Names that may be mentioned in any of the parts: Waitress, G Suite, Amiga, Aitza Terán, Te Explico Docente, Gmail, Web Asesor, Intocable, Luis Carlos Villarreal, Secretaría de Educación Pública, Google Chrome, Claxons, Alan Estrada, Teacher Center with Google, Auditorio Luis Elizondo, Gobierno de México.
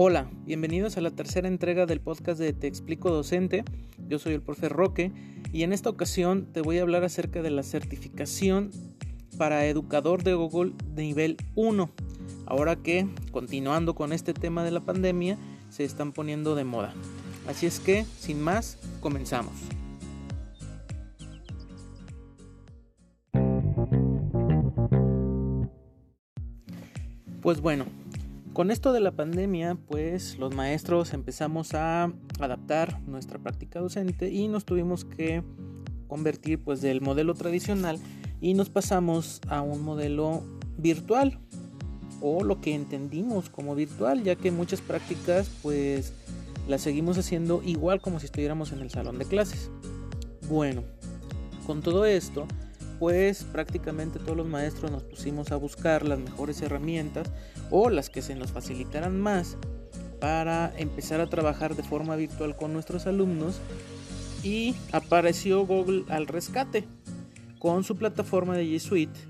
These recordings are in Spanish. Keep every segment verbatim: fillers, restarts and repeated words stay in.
Hola, bienvenidos a la tercera entrega del podcast de Te Explico Docente. Yo soy el profe Roque y en esta ocasión te voy a hablar acerca de la certificación para educador de Google de nivel uno. Ahora que, continuando con este tema de la pandemia, se están poniendo de moda. Así es que, sin más, comenzamos. Pues bueno, con esto de la pandemia, pues los maestros empezamos a adaptar nuestra práctica docente y nos tuvimos que convertir pues del modelo tradicional y nos pasamos a un modelo virtual o lo que entendimos como virtual, ya que muchas prácticas pues las seguimos haciendo igual como si estuviéramos en el salón de clases. Bueno, con todo esto pues prácticamente todos los maestros nos pusimos a buscar las mejores herramientas o las que se nos facilitaran más para empezar a trabajar de forma virtual con nuestros alumnos, y apareció Google al rescate con su plataforma de G Suite,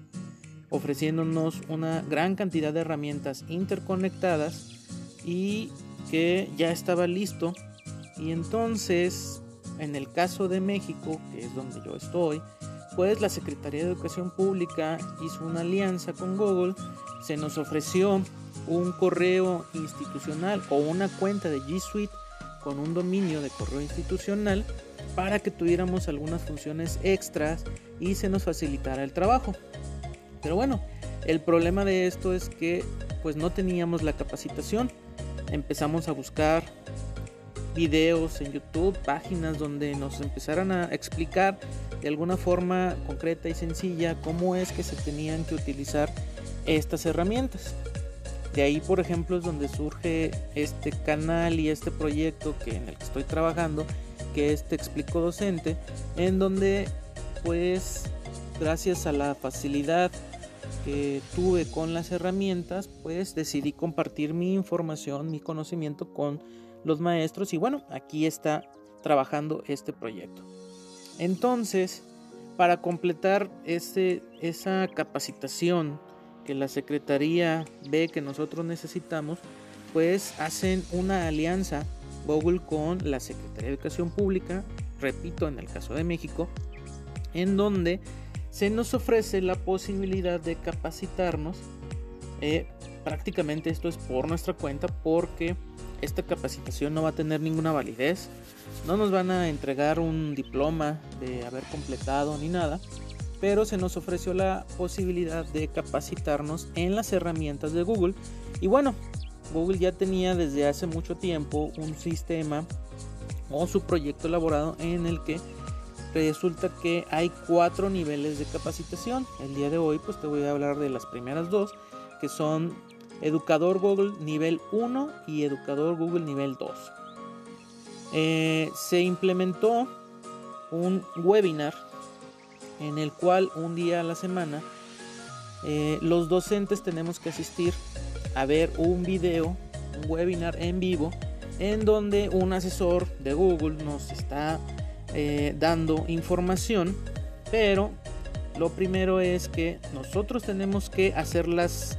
ofreciéndonos una gran cantidad de herramientas interconectadas y que ya estaba listo. Y entonces, en el caso de México, que es donde yo estoy, pues la Secretaría de Educación Pública hizo una alianza con Google, se nos ofreció un correo institucional o una cuenta de G Suite con un dominio de correo institucional para que tuviéramos algunas funciones extras y se nos facilitara el trabajo. Pero bueno, el problema de esto es que pues no teníamos la capacitación. Empezamos a buscar videos en YouTube, páginas donde nos empezaran a explicar de alguna forma concreta y sencilla cómo es que se tenían que utilizar estas herramientas. De ahí, por ejemplo, es donde surge este canal y este proyecto que en el que estoy trabajando, que es Te Explico Docente, en donde pues gracias a la facilidad que tuve con las herramientas, pues decidí compartir mi información, mi conocimiento con los maestros, y bueno, aquí está trabajando este proyecto. Entonces, para completar ese, esa capacitación que la Secretaría ve que nosotros necesitamos, pues hacen una alianza Google con la Secretaría de Educación Pública, repito, en el caso de México, en donde se nos ofrece la posibilidad de capacitarnos. Eh, prácticamente esto es por nuestra cuenta, porque esta capacitación no va a tener ninguna validez, no nos van a entregar un diploma de haber completado ni nada, pero se nos ofreció la posibilidad de capacitarnos en las herramientas de Google. Y bueno, Google ya tenía desde hace mucho tiempo un sistema o su proyecto elaborado en el que resulta que hay cuatro niveles de capacitación. El día de hoy pues te voy a hablar de las primeras dos, que son Educador Google nivel uno y Educador Google nivel dos. Eh, se implementó un webinar en el cual un día a la semana eh, los docentes tenemos que asistir a ver un video, un webinar en vivo, en donde un asesor de Google nos está eh, dando información, pero lo primero es que nosotros tenemos que hacer las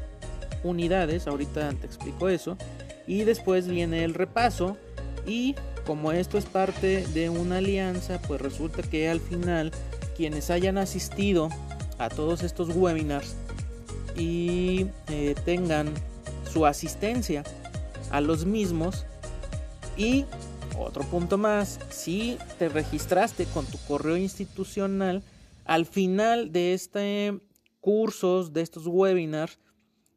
unidades, ahorita te explico eso, y después viene el repaso. Y como esto es parte de una alianza, pues resulta que al final quienes hayan asistido a todos estos webinars y eh, tengan su asistencia a los mismos, y otro punto más, si te registraste con tu correo institucional, al final de este cursos, de estos webinars,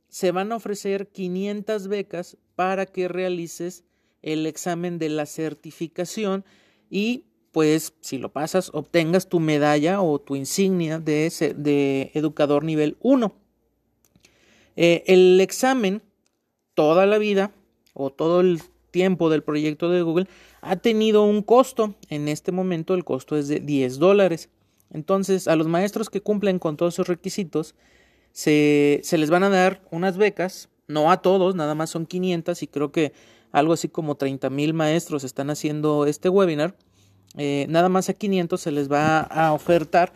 se van a ofrecer quinientas becas para que realices el examen de la certificación y pues si lo pasas obtengas tu medalla o tu insignia de, ese, de educador nivel uno. Eh, el examen toda la vida o todo el tiempo del proyecto de Google ha tenido un costo. En este momento el costo es de diez dólares. Entonces a los maestros que cumplen con todos esos requisitos Se, se les van a dar unas becas, no a todos, nada más son quinientas, y creo que algo así como treinta mil maestros están haciendo este webinar. Eh, nada más a quinientos se les va a ofertar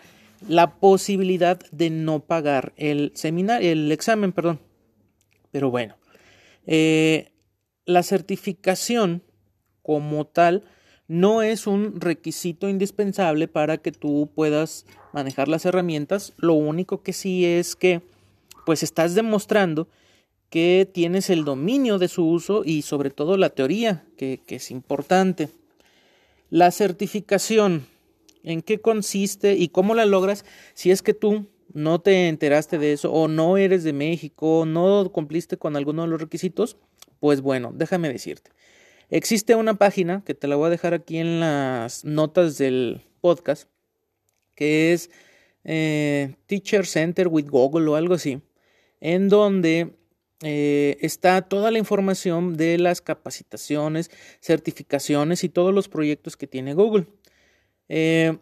la posibilidad de no pagar el seminario, el examen, perdón. Pero bueno, eh, La certificación como tal no es un requisito indispensable para que tú puedas manejar las herramientas. Lo único que sí es que pues estás demostrando que tienes el dominio de su uso y sobre todo la teoría, que, que es importante. La certificación, ¿en qué consiste y cómo la logras? Si es que tú no te enteraste de eso o no eres de México, o no cumpliste con alguno de los requisitos, pues bueno, déjame decirte. Existe una página que te la voy a dejar aquí en las notas del podcast, que es eh, Teacher Center with Google o algo así, en donde eh, está toda la información de las capacitaciones, certificaciones y todos los proyectos que tiene Google. Eh,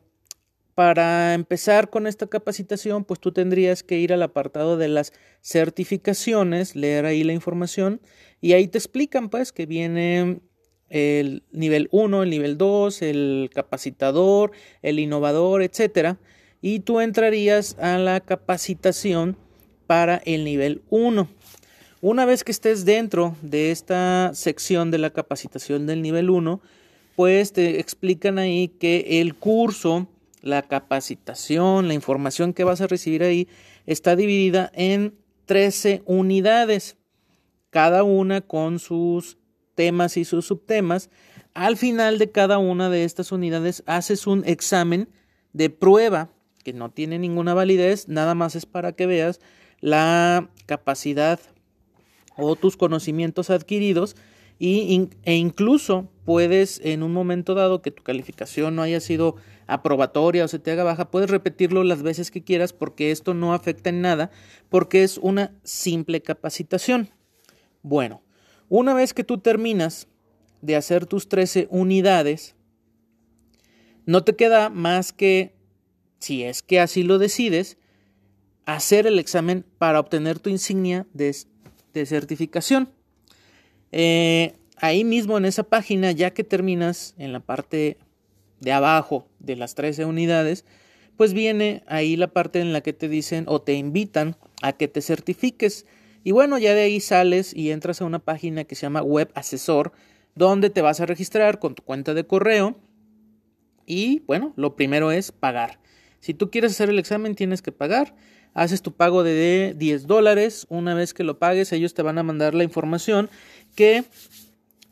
para empezar con esta capacitación, pues tú tendrías que ir al apartado de las certificaciones, leer ahí la información y ahí te explican pues que viene el nivel uno, el nivel dos, el capacitador, el innovador, etcétera. Y tú entrarías a la capacitación para el nivel uno. Una vez que estés dentro de esta sección de la capacitación del nivel uno, pues te explican ahí que el curso, la capacitación, la información que vas a recibir ahí está dividida en trece unidades, cada una con sus temas y sus subtemas. Al final de cada una de estas unidades haces un examen de prueba que no tiene ninguna validez, nada más es para que veas la capacidad o tus conocimientos adquiridos y, e incluso puedes en un momento dado que tu calificación no haya sido aprobatoria o se te haga baja, puedes repetirlo las veces que quieras porque esto no afecta en nada, porque es una simple capacitación. Bueno, una vez que tú terminas de hacer tus trece unidades, no te queda más que, si es que así lo decides, hacer el examen para obtener tu insignia de, de certificación. Eh, ahí mismo en esa página, ya que terminas en la parte de abajo de las trece unidades, pues viene ahí la parte en la que te dicen o te invitan a que te certifiques. Y bueno, ya de ahí sales y entras a una página que se llama Web Asesor, donde te vas a registrar con tu cuenta de correo y bueno, lo primero es pagar. Si tú quieres hacer el examen tienes que pagar, haces tu pago de diez dólares, una vez que lo pagues ellos te van a mandar la información que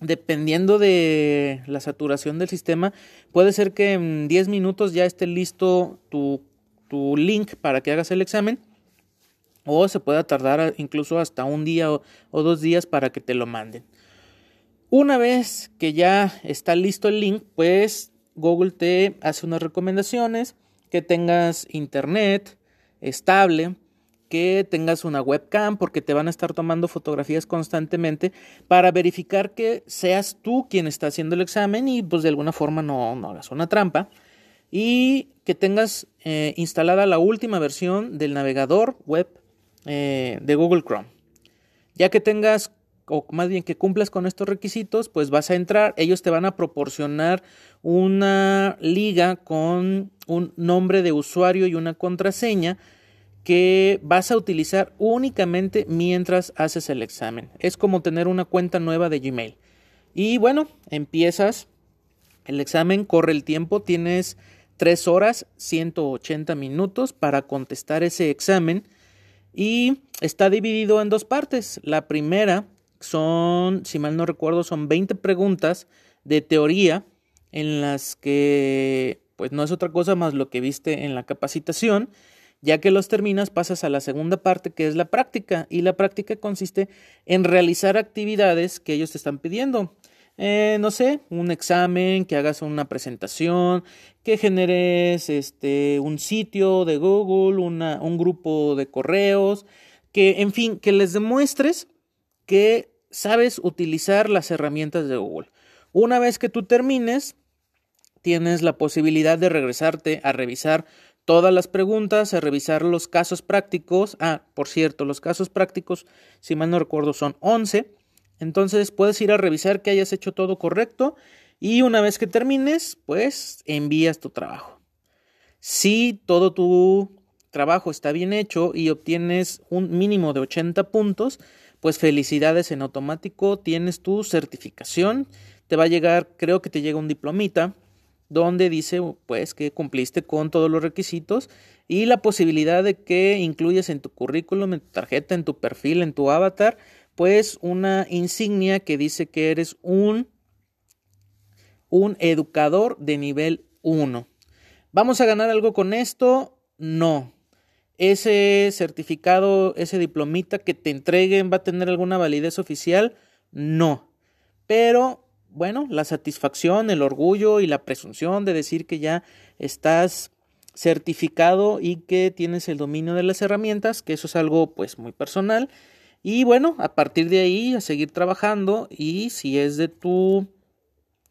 dependiendo de la saturación del sistema puede ser que en diez minutos ya esté listo tu, tu link para que hagas el examen. O se pueda tardar incluso hasta un día o, o dos días para que te lo manden. Una vez que ya está listo el link, pues Google te hace unas recomendaciones, que tengas internet estable, que tengas una webcam, porque te van a estar tomando fotografías constantemente para verificar que seas tú quien está haciendo el examen y pues de alguna forma no, no hagas una trampa. Y que tengas eh, instalada la última versión del navegador web Eh, de Google Chrome. Ya que tengas, o más bien que cumplas con estos requisitos, pues vas a entrar, ellos te van a proporcionar una liga con un nombre de usuario y una contraseña que vas a utilizar únicamente mientras haces el examen. Es como tener una cuenta nueva de Gmail. Y bueno, empiezas el examen, corre el tiempo, tienes tres horas, ciento ochenta minutos para contestar ese examen. Y está dividido en dos partes. La primera son, si mal no recuerdo, son veinte preguntas de teoría en las que pues no es otra cosa más lo que viste en la capacitación. Ya que los terminas, pasas a la segunda parte que es la práctica. Y la práctica consiste en realizar actividades que ellos te están pidiendo. Eh, no sé, un examen, que hagas una presentación, que generes este, un sitio de Google, una, un grupo de correos, que en fin, que les demuestres que sabes utilizar las herramientas de Google. Una vez que tú termines, tienes la posibilidad de regresarte a revisar todas las preguntas, a revisar los casos prácticos. Ah, por cierto, los casos prácticos, si mal no recuerdo, son once. Entonces puedes ir a revisar que hayas hecho todo correcto y una vez que termines, pues envías tu trabajo. Si todo tu trabajo está bien hecho y obtienes un mínimo de ochenta puntos, pues felicidades en automático, tienes tu certificación, te va a llegar, creo que te llega un diplomita donde dice pues que cumpliste con todos los requisitos y la posibilidad de que incluyas en tu currículum, en tu tarjeta, en tu perfil, en tu avatar, pues una insignia que dice que eres un, un educador de nivel uno. ¿Vamos a ganar algo con esto? No. ¿Ese certificado, ese diplomita que te entreguen va a tener alguna validez oficial? No. Pero, bueno, la satisfacción, el orgullo y la presunción de decir que ya estás certificado y que tienes el dominio de las herramientas, que eso es algo pues muy personal. Y bueno, a partir de ahí a seguir trabajando y si es de tu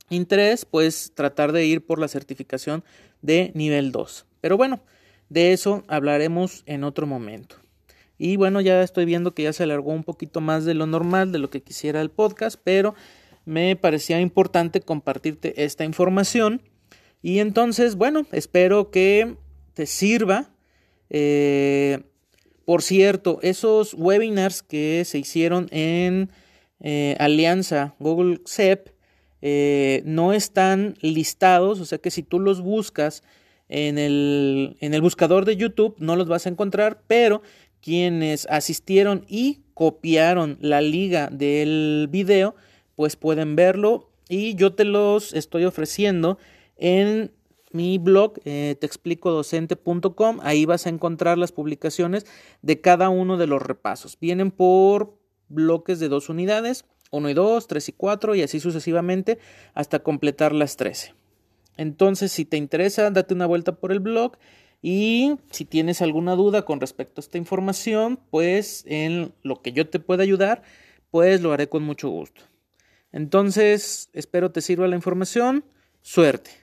interés, pues tratar de ir por la certificación de nivel dos. Pero bueno, de eso hablaremos en otro momento. Y bueno, ya estoy viendo que ya se alargó un poquito más de lo normal, de lo que quisiera el podcast, pero me parecía importante compartirte esta información. Y entonces, bueno, espero que te sirva. Eh, por cierto, esos webinars que se hicieron en eh, Alianza Google C E P eh, no están listados, o sea que si tú los buscas En el, en el buscador de YouTube no los vas a encontrar, pero quienes asistieron y copiaron la liga del video, pues pueden verlo y yo te los estoy ofreciendo en mi blog eh, te explico docente punto com. Ahí vas a encontrar las publicaciones de cada uno de los repasos. Vienen por bloques de dos unidades, uno y dos, tres y cuatro y así sucesivamente hasta completar las trece. Entonces, si te interesa, date una vuelta por el blog y si tienes alguna duda con respecto a esta información, pues en lo que yo te pueda ayudar, pues lo haré con mucho gusto. Entonces, espero te sirva la información. Suerte.